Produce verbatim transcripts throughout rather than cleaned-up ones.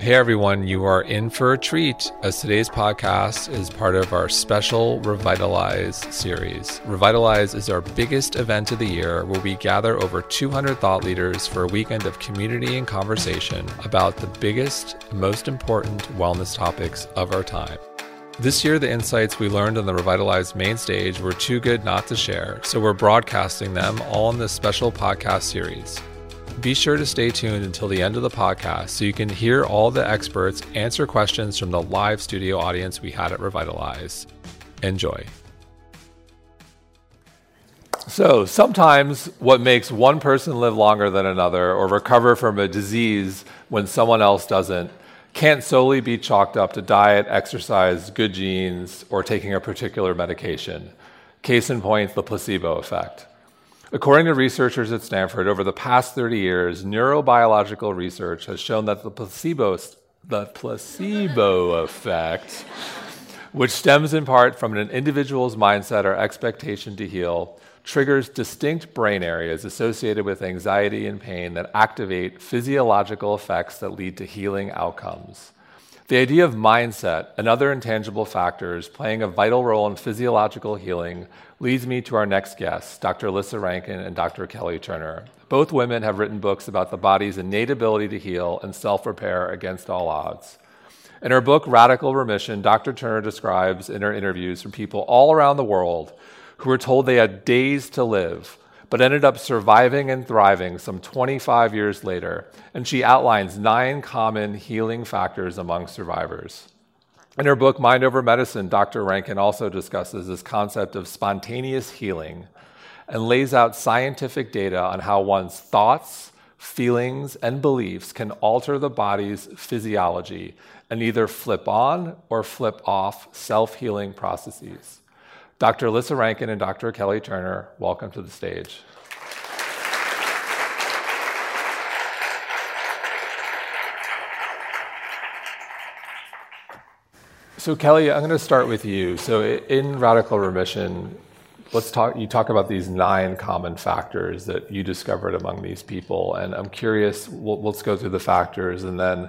Hey everyone, you are in for a treat, as today's podcast is part of our special Revitalize series. Revitalize is our biggest event of the year, where we gather over two hundred thought leaders for a weekend of community and conversation about the biggest, most important wellness topics of our time. This year, the insights we learned on the Revitalize main stage were too good not to share, so we're broadcasting them all in this special podcast series. Be sure to stay tuned until the end of the podcast so you can hear all the experts answer questions from the live studio audience we had at Revitalize. Enjoy. So sometimes what makes one person live longer than another or recover from a disease when someone else doesn't can't solely be chalked up to diet, exercise, good genes, or taking a particular medication. Case in point, the placebo effect. According to researchers at Stanford, over the past thirty years, neurobiological research has shown that the placebo, the placebo effect, which stems in part from an individual's mindset or expectation to heal, triggers distinct brain areas associated with anxiety and pain that activate physiological effects that lead to healing outcomes. The idea of mindset and other intangible factors playing a vital role in physiological healing leads me to our next guests, Doctor Lissa Rankin and Doctor Kelly Turner. Both women have written books about the body's innate ability to heal and self-repair against all odds. In her book, Radical Remission, Doctor Turner describes in her interviews from people all around the world who were told they had days to live, but ended up surviving and thriving some twenty-five years later, and she outlines nine common healing factors among survivors. In her book, Mind Over Medicine, Doctor Rankin also discusses this concept of spontaneous healing and lays out scientific data on how one's thoughts, feelings, and beliefs can alter the body's physiology and either flip on or flip off self-healing processes. Doctor Lissa Rankin and Doctor Kelly Turner, welcome to the stage. So Kelly, I'm going to start with you. So in Radical Remission, let's talk. You talk about these nine common factors that you discovered among these people, and I'm curious. We'll, let's go through the factors, and then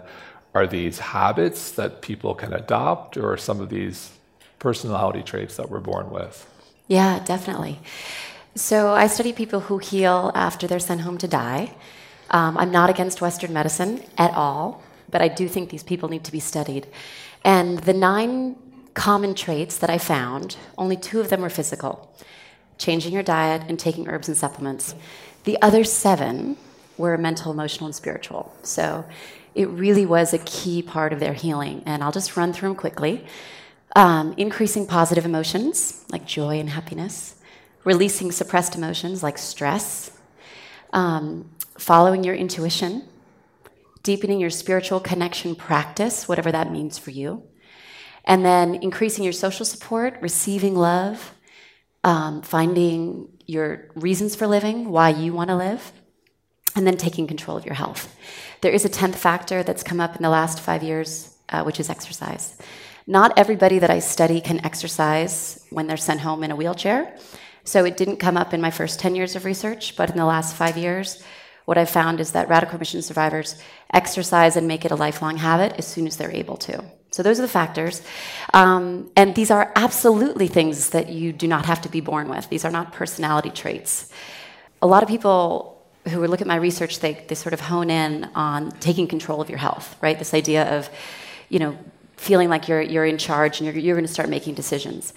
are these habits that people can adopt, or are some of these personality traits that we're born with? Yeah, definitely. So I study people who heal after they're sent home to die. Um, I'm not against Western medicine at all, but I do think these people need to be studied. And the nine common traits that I found, only two of them were physical: changing your diet and taking herbs and supplements. The other seven were mental, emotional, and spiritual. So it really was a key part of their healing. And I'll just run through them quickly. Um, increasing positive emotions like joy and happiness, releasing suppressed emotions like stress, um, following your intuition, deepening your spiritual connection practice, whatever that means for you, and then increasing your social support, receiving love, um, finding your reasons for living, why you want to live, and then taking control of your health. There is a tenth factor that's come up in the last five years, uh, which is exercise. Not everybody that I study can exercise when they're sent home in a wheelchair, so it didn't come up in my first ten years of research, but in the last five years, what I found is that Radical Remission survivors exercise and make it a lifelong habit as soon as they're able to. So those are the factors, um, and these are absolutely things that you do not have to be born with. These are not personality traits. A lot of people who look at my research, they, they sort of hone in on taking control of your health, right? This idea of, you know, feeling like you're you're in charge and you're you're going to start making decisions.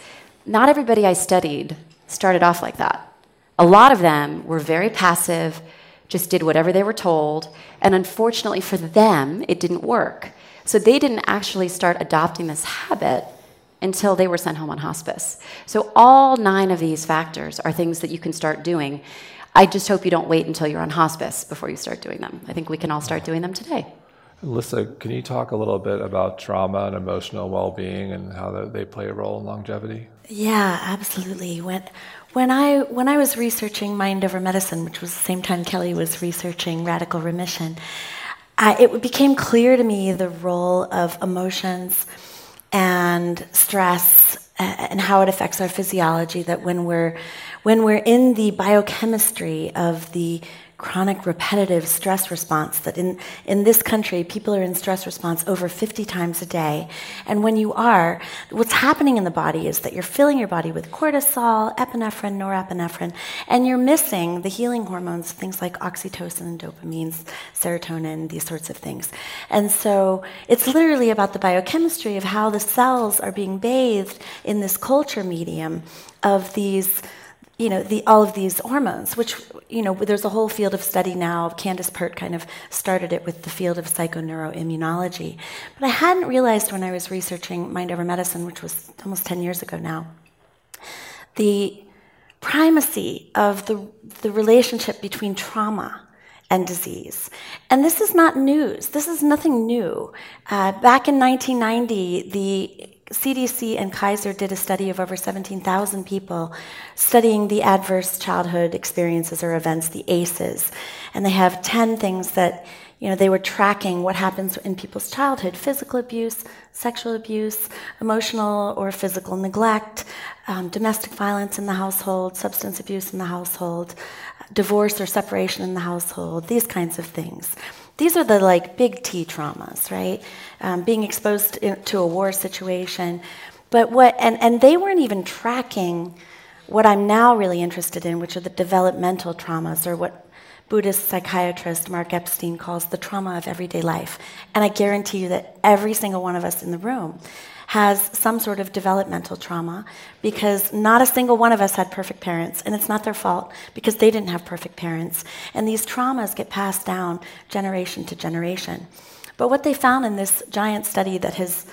Not everybody I studied started off like that. A lot of them were very passive, just did whatever they were told, and unfortunately for them, it didn't work. So they didn't actually start adopting this habit until they were sent home on hospice. So all nine of these factors are things that you can start doing. I just hope you don't wait until you're on hospice before you start doing them. I think we can all start doing them today. Lissa, can you talk a little bit about trauma and emotional well-being and how they play a role in longevity? Yeah, absolutely. When when I when I was researching Mind Over Medicine, which was the same time Kelly was researching Radical Remission, I, it became clear to me the role of emotions and stress and how it affects our physiology, that when we're when we're in the biochemistry of the chronic repetitive stress response, that in, in this country, people are in stress response over fifty times a day. And when you are, what's happening in the body is that you're filling your body with cortisol, epinephrine, norepinephrine, and you're missing the healing hormones, things like oxytocin and dopamine, serotonin, these sorts of things. And so it's literally about the biochemistry of how the cells are being bathed in this culture medium of these, you know, the, all of these hormones, which, you know, there's a whole field of study now. Candace Pert kind of started it with the field of psychoneuroimmunology. But I hadn't realized when I was researching Mind Over Medicine, which was almost ten years ago now, the primacy of the the relationship between trauma and disease. And this is not news. This is nothing new. Uh, back in nineteen ninety, the C D C and Kaiser did a study of over seventeen thousand people studying the adverse childhood experiences or events, the A C Es. And they have ten things that, you know, they were tracking what happens in people's childhood: physical abuse, sexual abuse, emotional or physical neglect, um, domestic violence in the household, substance abuse in the household, divorce or separation in the household, these kinds of things. These are the, like, big T traumas, right? Um, being exposed in, to a war situation. But what, and, and they weren't even tracking what I'm now really interested in, which are the developmental traumas, or what Buddhist psychiatrist Mark Epstein calls the trauma of everyday life. And I guarantee you that every single one of us in the room has some sort of developmental trauma, because not a single one of us had perfect parents, and it's not their fault because they didn't have perfect parents. And these traumas get passed down generation to generation. But what they found in this giant study that has,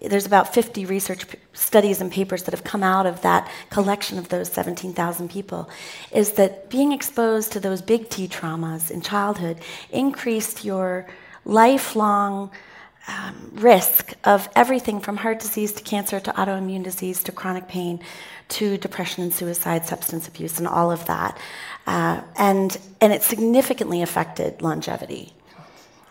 there's about fifty research p- studies and papers that have come out of that collection of those seventeen thousand people, is that being exposed to those big T traumas in childhood increased your lifelong Um, risk of everything from heart disease to cancer to autoimmune disease to chronic pain to depression and suicide, substance abuse, and all of that. Uh, and and it significantly affected longevity.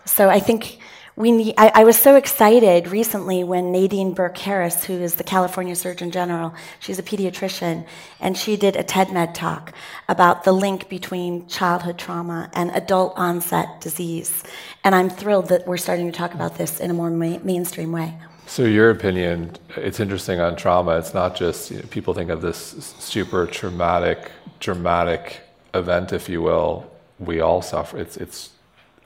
So I think we need, I, I was so excited recently when Nadine Burke Harris, who is the California Surgeon General, she's a pediatrician, and she did a TED Med talk about the link between childhood trauma and adult onset disease. And I'm thrilled that we're starting to talk about this in a more ma- mainstream way. So your opinion, it's interesting on trauma. It's not just, you know, people think of this super traumatic, dramatic event, if you will. We all suffer. It's it's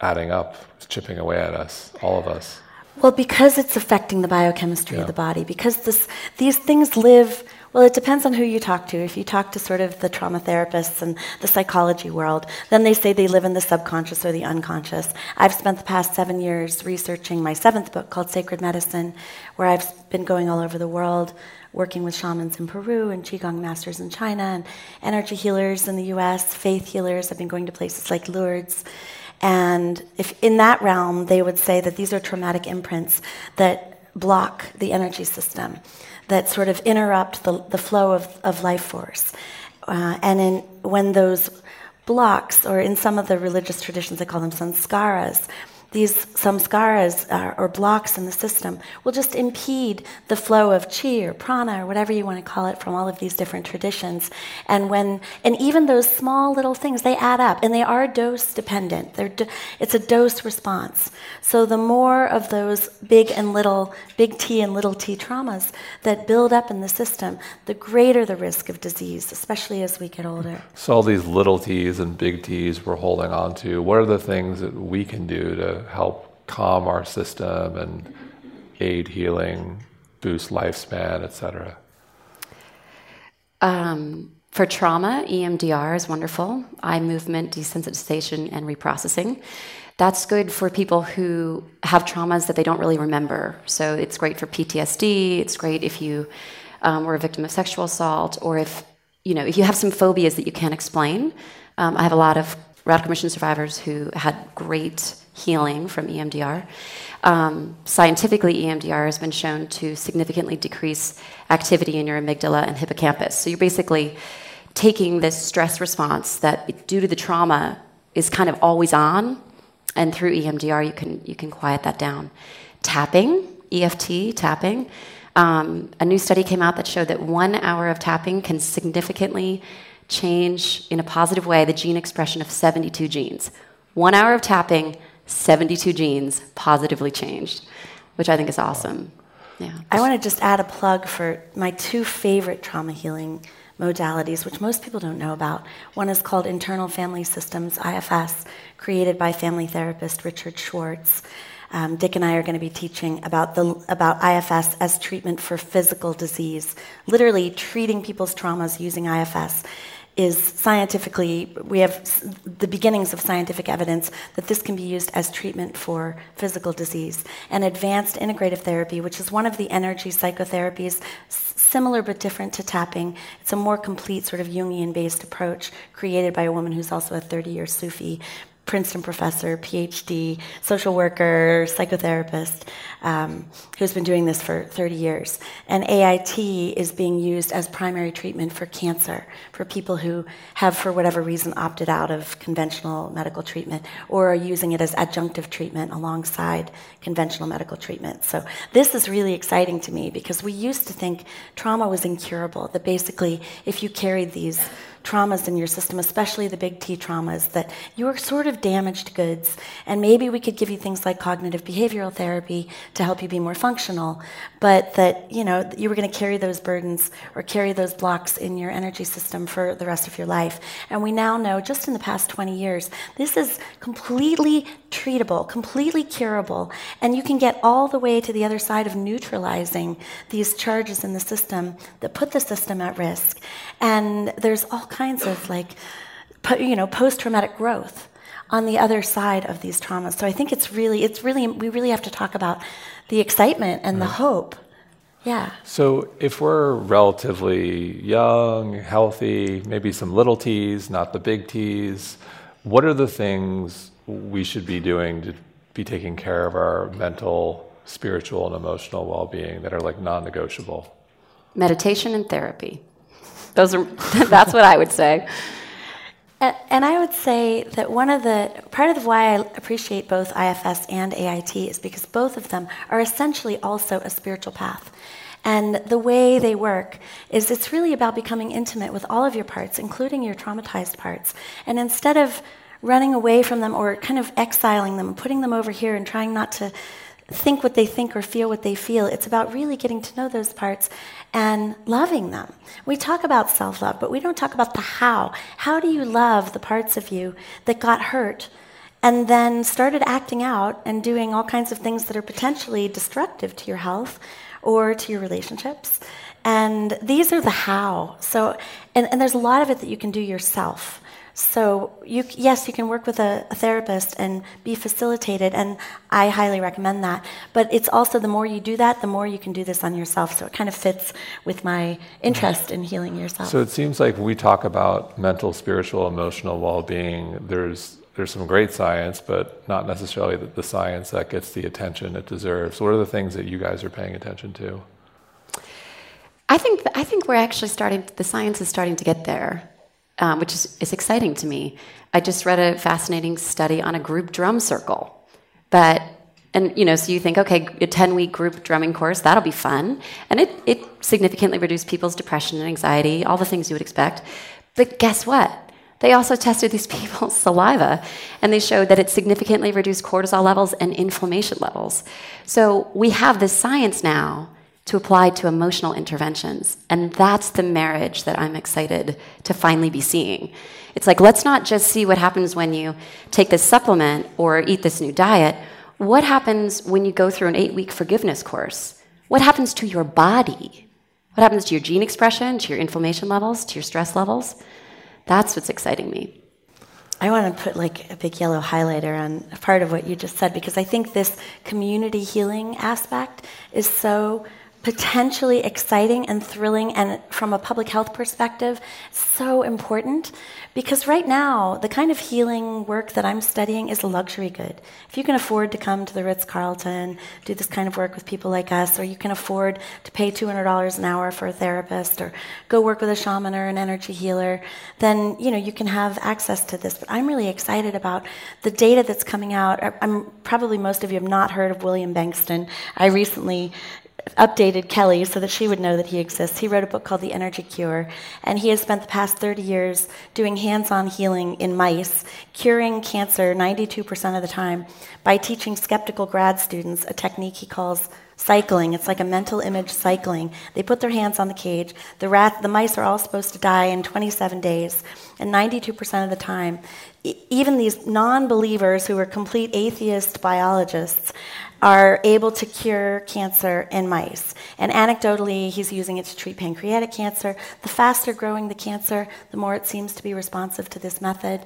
adding up. It's chipping away at us, all of us. Well, because it's affecting the biochemistry yeah. of the body, because this these things live. Well, it depends on who you talk to. If you talk to sort of the trauma therapists and the psychology world, then they say they live in the subconscious or the unconscious. I've spent the past seven years researching my seventh book called Sacred Medicine, where I've been going all over the world, working with shamans in Peru and Qigong masters in China and energy healers in the U S, faith healers. I've been going to places like Lourdes. And if in that realm, they would say that these are traumatic imprints that block the energy system, that sort of interrupt the, the flow of, of life force. Uh, and in, when those blocks, or in some of the religious traditions, they call them samskaras, these samskaras are, or blocks in the system, will just impede the flow of chi or prana or whatever you want to call it from all of these different traditions. And when, and even those small little things, they add up, and they are dose dependent. They're do, it's a dose response. So the more of those big and little, big T and little T traumas that build up in the system, the greater the risk of disease, especially as we get older. So all these little T's and big T's we're holding on to, what are the things that we can do to help calm our system and aid healing, boost lifespan, et cetera? Um, for trauma, E M D R is wonderful. Eye movement desensitization and reprocessing. That's good for people who have traumas that they don't really remember. So it's great for P T S D. It's great if you um, were a victim of sexual assault, or if you know if you have some phobias that you can't explain. Um, I have a lot of Radical Remission survivors who had great healing from E M D R. Um, scientifically, E M D R has been shown to significantly decrease activity in your amygdala and hippocampus. So you're basically taking this stress response that, due to the trauma, is kind of always on, and through E M D R you can you can quiet that down. Tapping, E F T, tapping. Um, a new study came out that showed that one hour of tapping can significantly change in a positive way the gene expression of seventy-two genes. One hour of tapping, seventy-two genes positively changed, which I think is awesome. Yeah. I want to just add a plug for my two favorite trauma healing modalities, which most people don't know about. One is called Internal Family Systems, I F S, created by family therapist Richard Schwartz. Um, Dick and I are going to be teaching about the about I F S as treatment for physical disease. Literally treating people's traumas using I F S is scientifically, we have the beginnings of scientific evidence that this can be used as treatment for physical disease. And advanced integrative therapy, which is one of the energy psychotherapies, similar but different to tapping. It's a more complete sort of Jungian-based approach created by a woman who's also a thirty-year Sufi, Princeton professor, P H D, social worker, psychotherapist, um, who's been doing this for thirty years. And A I T is being used as primary treatment for cancer, for people who have, for whatever reason, opted out of conventional medical treatment or are using it as adjunctive treatment alongside conventional medical treatment. So this is really exciting to me because we used to think trauma was incurable, that basically if you carried these traumas in your system, especially the big T traumas, that you are sort of damaged goods, and maybe we could give you things like cognitive behavioral therapy to help you be more functional, but that, you know, you were going to carry those burdens or carry those blocks in your energy system for the rest of your life. And we now know, just in the past twenty years, this is completely treatable, completely curable, and you can get all the way to the other side of neutralizing these charges in the system that put the system at risk. And there's all kinds of, like, you know, post-traumatic growth on the other side of these traumas. So I think it's really, it's really, we really have to talk about the excitement and mm. the hope. Yeah. So if we're relatively young, healthy, maybe some little T's, not the big T's, what are the things we should be doing to be taking care of our mental, spiritual, and emotional well-being that are, like, non-negotiable? Meditation and therapy. Those are, that's what I would say. And, and I would say that one of the, part of why I appreciate both I F S and A I T is because both of them are essentially also a spiritual path. And the way they work is it's really about becoming intimate with all of your parts, including your traumatized parts. And instead of running away from them or kind of exiling them, putting them over here and trying not to think what they think or feel what they feel, it's about really getting to know those parts and loving them. We talk about self-love, but we don't talk about the how. How do you love the parts of you that got hurt and then started acting out and doing all kinds of things that are potentially destructive to your health or to your relationships? And these are the how. So, and, and there's a lot of it that you can do yourself. So you, yes, you can work with a, a therapist and be facilitated, and I highly recommend that. But it's also, the more you do that, the more you can do this on yourself. So it kind of fits with my interest in healing yourself. So it seems like when we talk about mental, spiritual, emotional well-being, there's there's some great science, but not necessarily the, the science that gets the attention it deserves. So what are the things that you guys are paying attention to? I think I think we're actually starting. The science is starting to get there. Um, which is, is exciting to me. I just read a fascinating study on a group drum circle. But, and you know, so you think, okay, a ten-week group drumming course, that'll be fun. And it, it significantly reduced people's depression and anxiety, all the things you would expect. But guess what? They also tested these people's saliva, and they showed that it significantly reduced cortisol levels and inflammation levels. So we have this science now to apply to emotional interventions. And that's the marriage that I'm excited to finally be seeing. It's like, let's not just see what happens when you take this supplement or eat this new diet. What happens when you go through an eight-week forgiveness course? What happens to your body? What happens to your gene expression, to your inflammation levels, to your stress levels? That's what's exciting me. I want to put, like, a big yellow highlighter on part of what you just said, because I think this community healing aspect is so potentially exciting and thrilling, and from a public health perspective, so important, because right now the kind of healing work that I'm studying is a luxury good. If you can afford to come to the Ritz-Carlton, do this kind of work with people like us, or you can afford to pay two hundred dollars an hour for a therapist, or go work with a shaman or an energy healer, then you know you can have access to this. But I'm really excited about the data that's coming out. I'm probably most of you have not heard of William Bankston. I recently updated Kelly so that she would know that he exists. He wrote a book called The Energy Cure, and he has spent the past thirty years doing hands-on healing in mice, curing cancer ninety-two percent of the time by teaching skeptical grad students a technique he calls cycling. It's like a mental image cycling. They put their hands on the cage. The rat, the mice are all supposed to die in twenty-seven days, and ninety-two percent of the time, e- even these non-believers who are complete atheist biologists are able to cure cancer in mice. And anecdotally, he's using it to treat pancreatic cancer. The faster growing the cancer, the more it seems to be responsive to this method.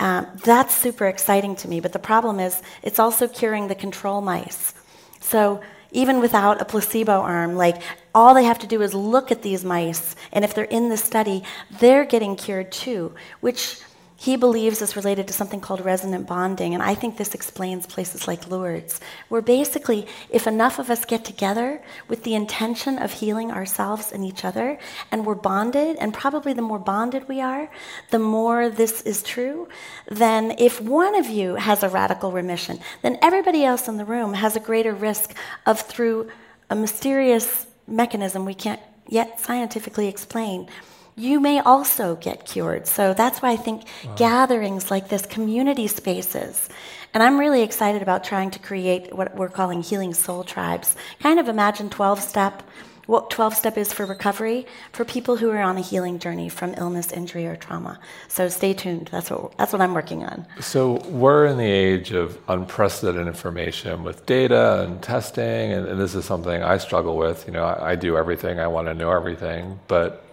Um, that's super exciting to me, but the problem is it's also curing the control mice. So even without a placebo arm, like all they have to do is look at these mice, and if they're in the study, they're getting cured too, which he believes is related to something called resonant bonding, and I think this explains places like Lourdes, where basically if enough of us get together with the intention of healing ourselves and each other, and we're bonded, and probably the more bonded we are, the more this is true, then if one of you has a radical remission, then everybody else in the room has a greater risk of, through a mysterious mechanism we can't yet scientifically explain, you may also get cured. So that's why I think wow. gatherings like this, community spaces, and I'm really excited about trying to create what we're calling healing soul tribes. Kind of imagine twelve-step, what twelve-step is for recovery, for people who are on a healing journey from illness, injury, or trauma. So stay tuned. That's what that's what I'm working on. So we're in the age of unprecedented information with data and testing, and, and this is something I struggle with. You know, I, I do everything. I want to know everything, but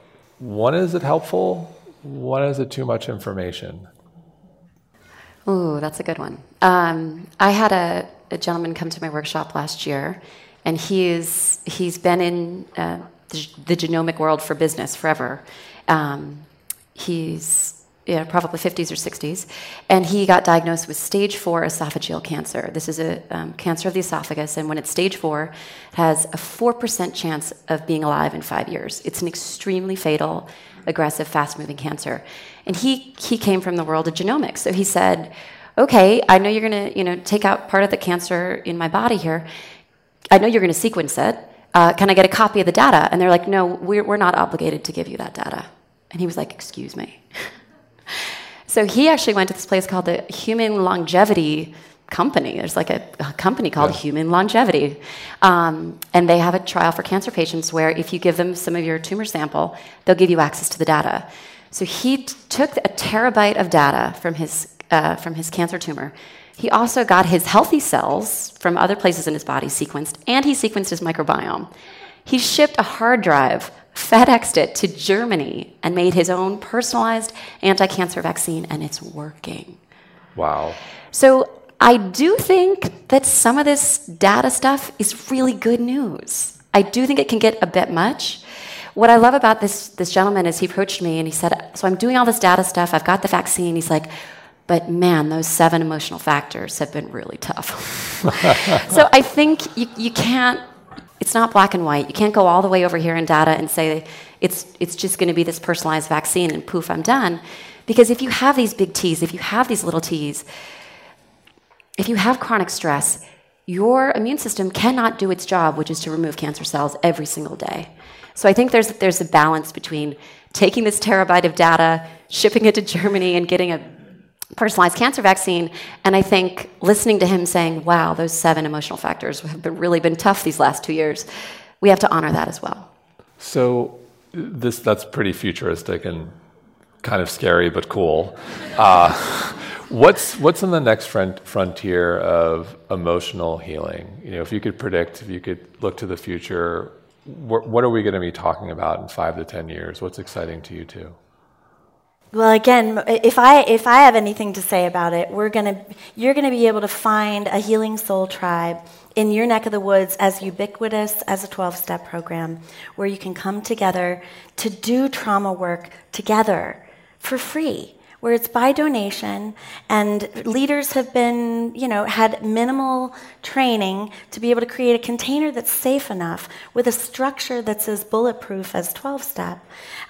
one, is it helpful? One, is it too much information? Ooh, that's a good one. Um, I had a, a gentleman come to my workshop last year, and he is, he's been in uh, the, the genomic world for business forever. Um, he's yeah, probably fifties or sixties, and he got diagnosed with stage four esophageal cancer. This is a um, cancer of the esophagus, and when it's stage four, it has a four percent chance of being alive in five years. It's an extremely fatal, aggressive, fast-moving cancer. And he, he came from the world of genomics, so he said, okay, I know you're going to you know take out part of the cancer in my body here. I know you're going to sequence it. Uh, can I get a copy of the data? And they're like, no, we're, we're not obligated to give you that data. And he was like, excuse me. So he actually went to this place called the Human Longevity Company. There's like a, a company called yeah. Human Longevity. Um, and they have a trial for cancer patients where if you give them some of your tumor sample, they'll give you access to the data. So he t- took a terabyte of data from his, uh, from his cancer tumor. He also got his healthy cells from other places in his body sequenced, and he sequenced his microbiome. He shipped a hard drive, FedExed it to Germany, and made his own personalized anti-cancer vaccine, and it's working. Wow. So I do think that some of this data stuff is really good news. I do think it can get a bit much. What I love about this, this gentleman is he approached me and he said, so I'm doing all this data stuff, I've got the vaccine. He's like, but man, those seven emotional factors have been really tough. So I think you, you can't, it's not black and white. You can't go all the way over here in data and say it's it's just going to be this personalized vaccine and poof, I'm done. Because if you have these big T's, if you have these little T's, if you have chronic stress, your immune system cannot do its job, which is to remove cancer cells every single day. So I think there's there's a balance between taking this terabyte of data, shipping it to Germany, and getting a personalized cancer vaccine, and I think listening to him saying, wow, those seven emotional factors have been, really been tough these last two years, we have to honor that as well. So this that's pretty futuristic and kind of scary, but cool. Uh, what's what's in the next front, frontier of emotional healing? You know, if you could predict, if you could look to the future, wh- what are we going to be talking about in five to ten years? What's exciting to you too? Well, again, if I if I have anything to say about it, we're gonna you're gonna be able to find a Healing Soul Tribe in your neck of the woods as ubiquitous as a twelve-step program, where you can come together to do trauma work together for free, where it's by donation, and leaders have been, you know, had minimal training to be able to create a container that's safe enough with a structure that's as bulletproof as twelve-step.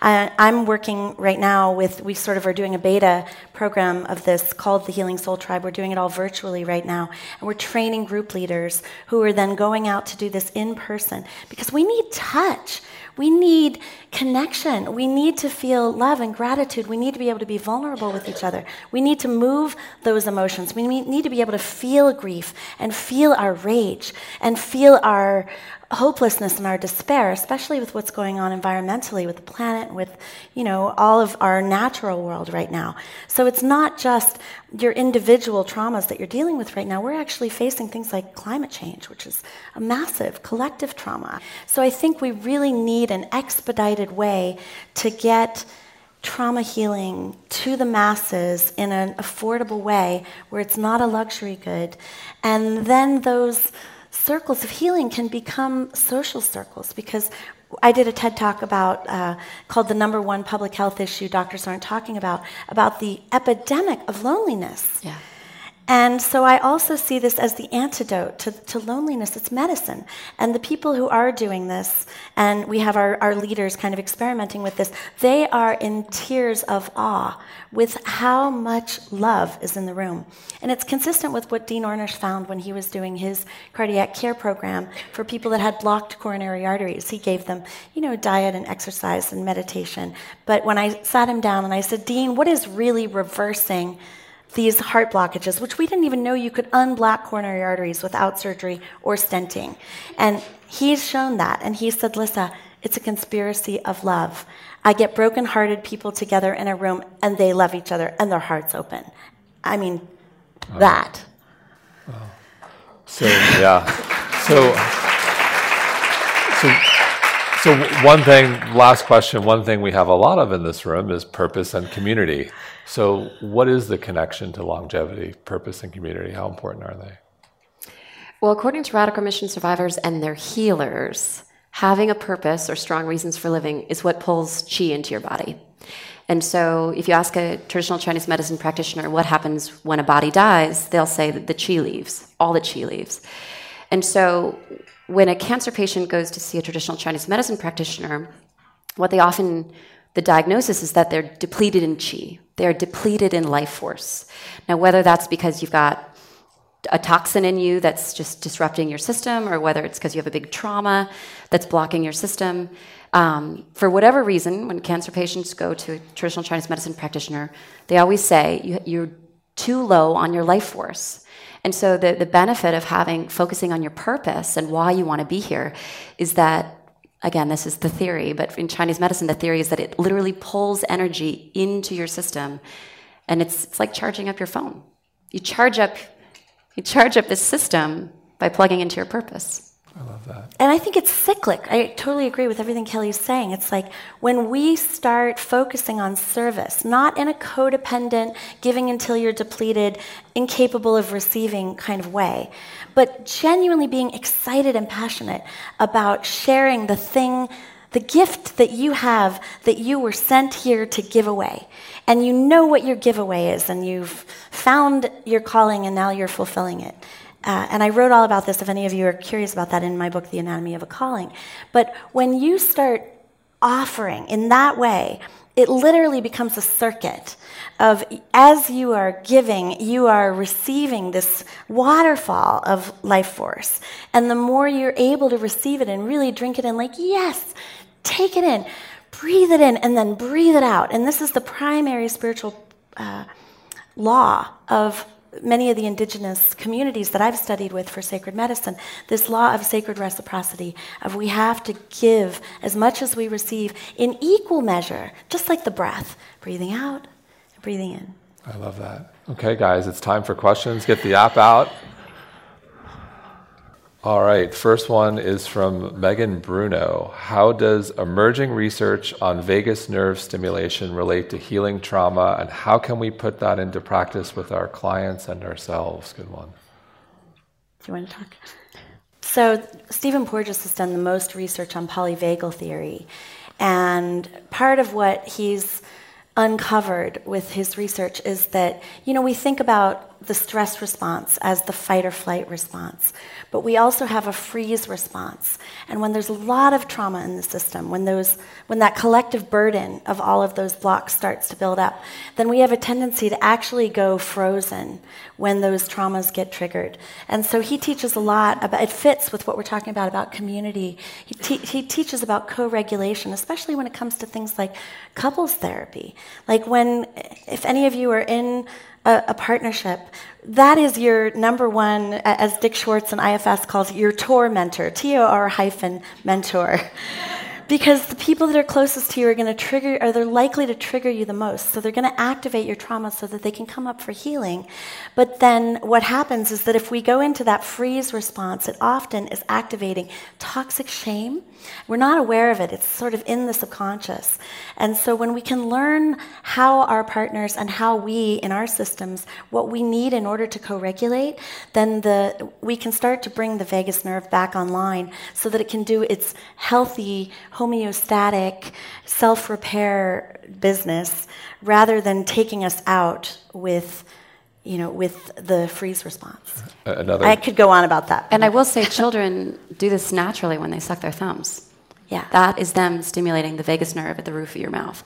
Uh, I'm working right now with, we sort of are doing a beta program of this called the Healing Soul Tribe. We're doing it all virtually right now, and we're training group leaders who are then going out to do this in person, because we need touch. We need connection. We need to feel love and gratitude. We need to be able to be vulnerable with each other. We need to move those emotions. We need to be able to feel grief and feel our rage and feel our hopelessness and our despair, especially with what's going on environmentally with the planet, with, you know, all of our natural world right now. So it's not just your individual traumas that you're dealing with right now. We're actually facing things like climate change, which is a massive collective trauma. So I think we really need an expedited way to get trauma healing to the masses in an affordable way where it's not a luxury good. And then those circles of healing can become social circles, because I did a TED Talk about uh, called The Number One Public Health Issue Doctors Aren't Talking About, about the epidemic of loneliness. Yeah. And so I also see this as the antidote to, to loneliness. It's medicine. And the people who are doing this, and we have our, our leaders kind of experimenting with this, they are in tears of awe with how much love is in the room. And it's consistent with what Dean Ornish found when he was doing his cardiac care program for people that had blocked coronary arteries. He gave them, you know, diet and exercise and meditation. But when I sat him down and I said, Dean, what is really reversing these heart blockages, which we didn't even know you could unblock coronary arteries without surgery or stenting? And he's shown that, and he said, Lissa, it's a conspiracy of love. I get broken-hearted people together in a room, and they love each other, and their hearts open. I mean, wow. that. Wow. So, yeah. so, so... So one thing, last question, one thing we have a lot of in this room is purpose and community. So what is the connection to longevity, purpose and community? How important are they? Well, according to Radical Remission survivors and their healers, having a purpose or strong reasons for living is what pulls chi into your body. And so if you ask a traditional Chinese medicine practitioner what happens when a body dies, they'll say that the chi leaves, all the chi leaves. And so when a cancer patient goes to see a traditional Chinese medicine practitioner, what they often, the diagnosis is that they're depleted in qi. They're depleted in life force. Now, whether that's because you've got a toxin in you that's just disrupting your system, or whether it's because you have a big trauma that's blocking your system, um, for whatever reason, when cancer patients go to a traditional Chinese medicine practitioner, they always say, you, you're too low on your life force. And so the, the benefit of having, focusing on your purpose and why you want to be here is that, again, this is the theory, but in Chinese medicine, the theory is that it literally pulls energy into your system, and it's it's like charging up your phone. You charge up, you charge up this system by plugging into your purpose. I love that. And I think it's cyclic. I totally agree with everything Kelly's saying. It's like when we start focusing on service, not in a codependent, giving until you're depleted, incapable of receiving kind of way, but genuinely being excited and passionate about sharing the thing, the gift that you have that you were sent here to give away. And you know what your giveaway is, and you've found your calling, and now you're fulfilling it. Uh, and I wrote all about this, if any of you are curious about that, in my book, The Anatomy of a Calling. But when you start offering in that way, it literally becomes a circuit of, as you are giving, you are receiving this waterfall of life force. And the more you're able to receive it and really drink it in, like, yes, take it in, breathe it in, and then breathe it out. And this is the primary spiritual uh, law of many of the indigenous communities that I've studied with for sacred medicine, this law of sacred reciprocity, of we have to give as much as we receive in equal measure, just like the breath, breathing out, breathing in. I love that. Okay, guys, it's time for questions. Get the app out. All right, first one is from Megan Bruno. How does emerging research on vagus nerve stimulation relate to healing trauma, and how can we put that into practice with our clients and ourselves? Good one. Do you want to talk? So Stephen Porges has done the most research on polyvagal theory, and part of what he's uncovered with his research is that, you know, we think about the stress response as the fight or flight response, but we also have a freeze response. And when there's a lot of trauma in the system, when those when that collective burden of all of those blocks starts to build up, then we have a tendency to actually go frozen when those traumas get triggered. And so he teaches a lot about, it fits with what we're talking about about community. He te- he teaches about co-regulation, especially when it comes to things like couples therapy. Like when, if any of you are in a, a partnership, that is your number one, as Dick Schwartz and I F S calls it, your T O R mentor, T O R hyphen mentor. Because the people that are closest to you are going to trigger, or they're likely to trigger you the most. So they're going to activate your trauma so that they can come up for healing. But then what happens is that if we go into that freeze response, it often is activating toxic shame. We're not aware of it. It's sort of in the subconscious. And so when we can learn how our partners and how we in our systems, what we need in order to co-regulate, then the we can start to bring the vagus nerve back online so that it can do its healthy, homeostatic, self-repair business, rather than taking us out with, you know, with the freeze response. Another. I could go on about that. And I will say children do this naturally when they suck their thumbs. Yeah. That is them stimulating the vagus nerve at the roof of your mouth.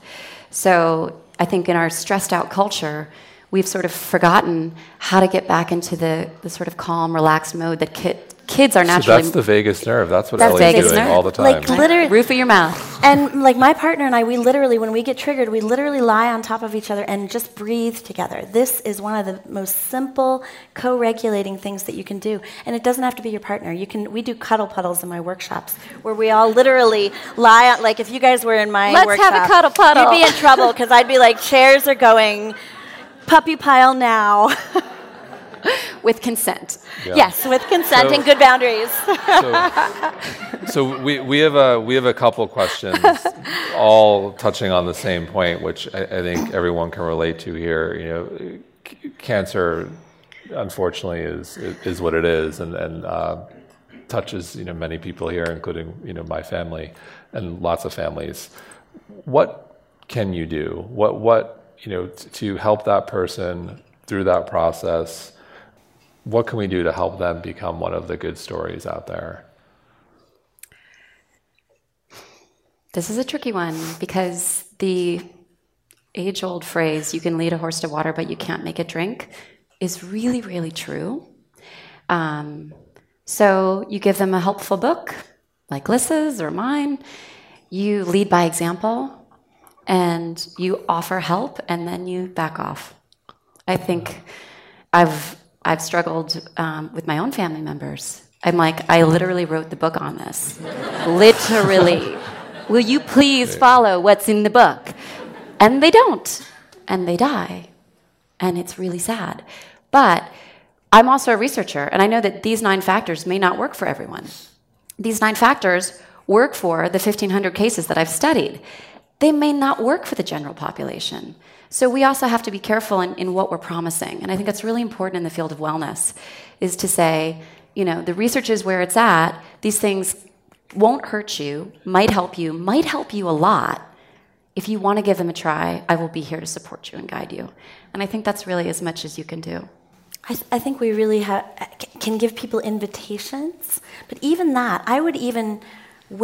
So I think in our stressed out culture, we've sort of forgotten how to get back into the, the sort of calm, relaxed mode that kids Kids are naturally... So that's the vagus nerve. That's what Ellie's doing nerve. all the time. Like literally... Roof of your mouth. And like my partner and I, we literally, when we get triggered, we literally lie on top of each other and just breathe together. This is one of the most simple co-regulating things that you can do. And it doesn't have to be your partner. You can. We do cuddle puddles in my workshops where we all literally lie on... Like if you guys were in my Let's workshop... Let's have a cuddle puddle. You'd be in trouble because I'd be like, chairs are going, puppy pile now. With consent. Yeah. Yes, with consent so, and good boundaries. so so we, we have a we have a couple questions all touching on the same point, which I, I think everyone can relate to here. You know, c- cancer, unfortunately, is is what it is, and and uh, touches, you know, many people here, including, you know, my family and lots of families. What can you do? What what you know t- to help that person through that process? What can we do to help them become one of the good stories out there? This is a tricky one because the age-old phrase, you can lead a horse to water, but you can't make it drink, is really, really true. Um, so you give them a helpful book, like Lissa's or mine. You lead by example, and you offer help, and then you back off. I think I've... I've struggled um, with my own family members. I'm like, I literally wrote the book on this. Literally. Will you please follow what's in the book? And they don't. And they die. And it's really sad. But I'm also a researcher, and I know that these nine factors may not work for everyone. These nine factors work for the fifteen hundred cases that I've studied. They may not work for the general population. So we also have to be careful in, in what we're promising. And I think that's really important in the field of wellness, is to say, you know, the research is where it's at. These things won't hurt you, might help you, might help you a lot. If you want to give them a try, I will be here to support you and guide you. And I think that's really as much as you can do. I, th- I think we really ha- can give people invitations. But even that, I would even...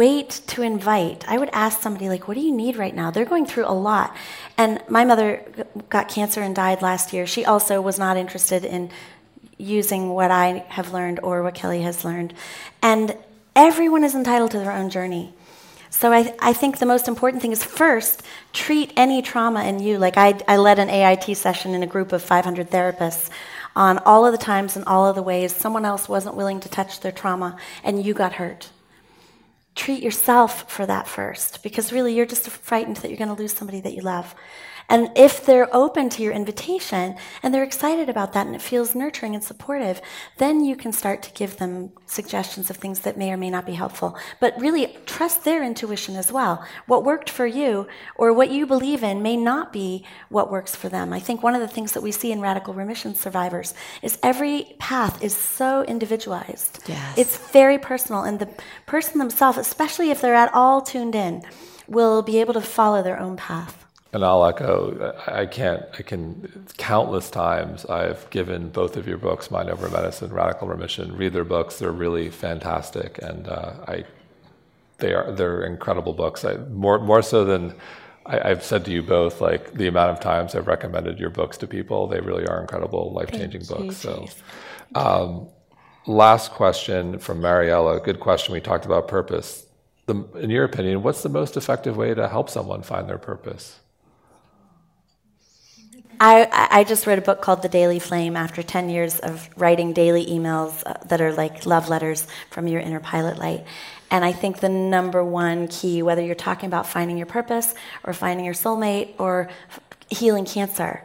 wait to invite. I would ask somebody, like, what do you need right now? They're going through a lot. And my mother got cancer and died last year. She also was not interested in using what I have learned or what Kelly has learned. And everyone is entitled to their own journey. So I, I think the most important thing is first, treat any trauma in you. Like I, I led an A I T session in a group of five hundred therapists on all of the times and all of the ways someone else wasn't willing to touch their trauma and you got hurt. Treat yourself for that first, because really you're just frightened that you're going to lose somebody that you love. And if they're open to your invitation and they're excited about that and it feels nurturing and supportive, then you can start to give them suggestions of things that may or may not be helpful. But really trust their intuition as well. What worked for you or what you believe in may not be what works for them. I think one of the things that we see in radical remission survivors is every path is so individualized. Yes. It's very personal. And the person themselves, especially if they're at all tuned in, will be able to follow their own path. And I'll echo, I can't, I can, countless times I've given both of your books, Mind Over Medicine, Radical Remission, read their books. They're really fantastic. And uh, I, they are, they're incredible books. I, more, more so than I, I've said to you both, like the amount of times I've recommended your books to people, they really are incredible, life-changing Thank books. You, so, um, last question from Mariella. Good question. We talked about purpose. The, in your opinion, what's the most effective way to help someone find their purpose? I, I just read a book called The Daily Flame after ten years of writing daily emails that are like love letters from your inner pilot light. And I think the number one key, whether you're talking about finding your purpose or finding your soulmate or healing cancer,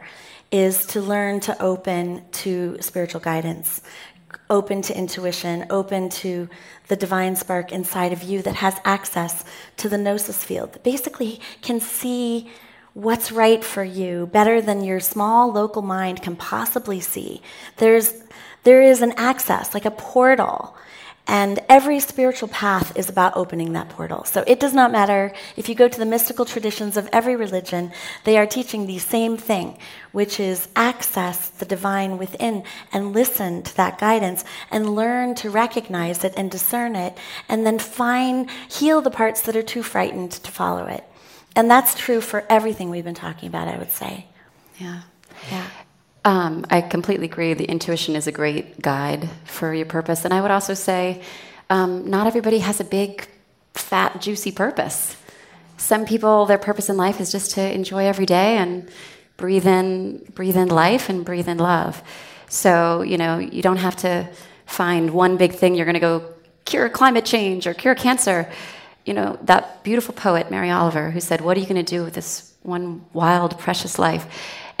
is to learn to open to spiritual guidance, open to intuition, open to the divine spark inside of you that has access to the gnosis field, that basically can see what's right for you better than your small local mind can possibly see. There's, there is an access, like a portal, and every spiritual path is about opening that portal. So it does not matter if you go to the mystical traditions of every religion, they are teaching the same thing, which is access the divine within and listen to that guidance and learn to recognize it and discern it, and then find, heal the parts that are too frightened to follow it. And that's true for everything we've been talking about, I would say. Yeah. Yeah. Um, I completely agree. The intuition is a great guide for your purpose. And I would also say um, not everybody has a big, fat, juicy purpose. Some people, their purpose in life is just to enjoy every day and breathe in, breathe in life and breathe in love. So, you know, you don't have to find one big thing you're going to go cure climate change or cure cancer. You know, that beautiful poet, Mary Oliver, who said, what are you going to do with this one wild, precious life?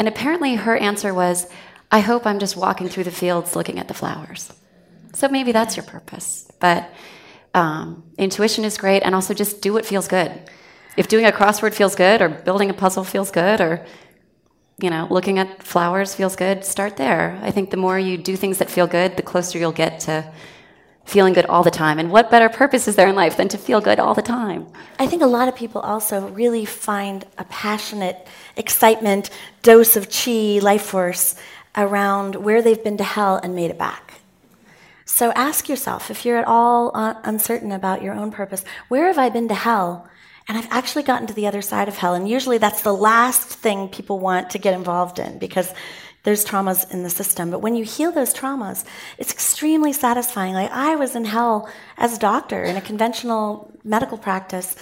And apparently her answer was, I hope I'm just walking through the fields looking at the flowers. So maybe that's your purpose. But um, intuition is great, and also just do what feels good. If doing a crossword feels good, or building a puzzle feels good, or, you know, looking at flowers feels good, start there. I think the more you do things that feel good, the closer you'll get to feeling good all the time. And what better purpose is there in life than to feel good all the time? I think a lot of people also really find a passionate excitement, dose of chi, life force, around where they've been to hell and made it back. So ask yourself, if you're at all uncertain about your own purpose, where have I been to hell? And I've actually gotten to the other side of hell. And usually that's the last thing people want to get involved in, because there's traumas in the system. But when you heal those traumas, it's extremely satisfying. Like, I was in hell as a doctor in a conventional medical practice.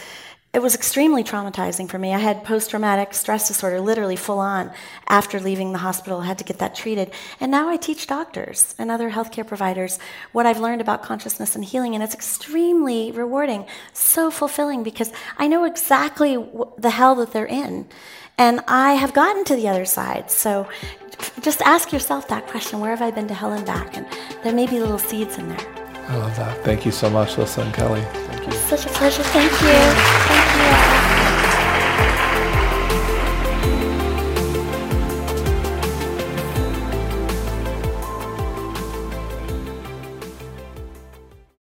It was extremely traumatizing for me. I had post-traumatic stress disorder, literally full on, after leaving the hospital. I had to get that treated. And now I teach doctors and other healthcare providers what I've learned about consciousness and healing. And it's extremely rewarding, so fulfilling, because I know exactly the hell that they're in. And I have gotten to the other side. So just ask yourself that question, where have I been to hell and back? And there may be little seeds in there. I love that. Thank you so much, Lissa and Kelly. Thank you. Such a pleasure. Thank you. Thank you.